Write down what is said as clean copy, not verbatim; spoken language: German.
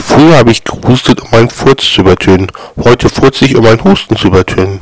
Früher habe ich gehustet, um meinen Furz zu übertönen. Heute furze ich, um meinen Husten zu übertönen.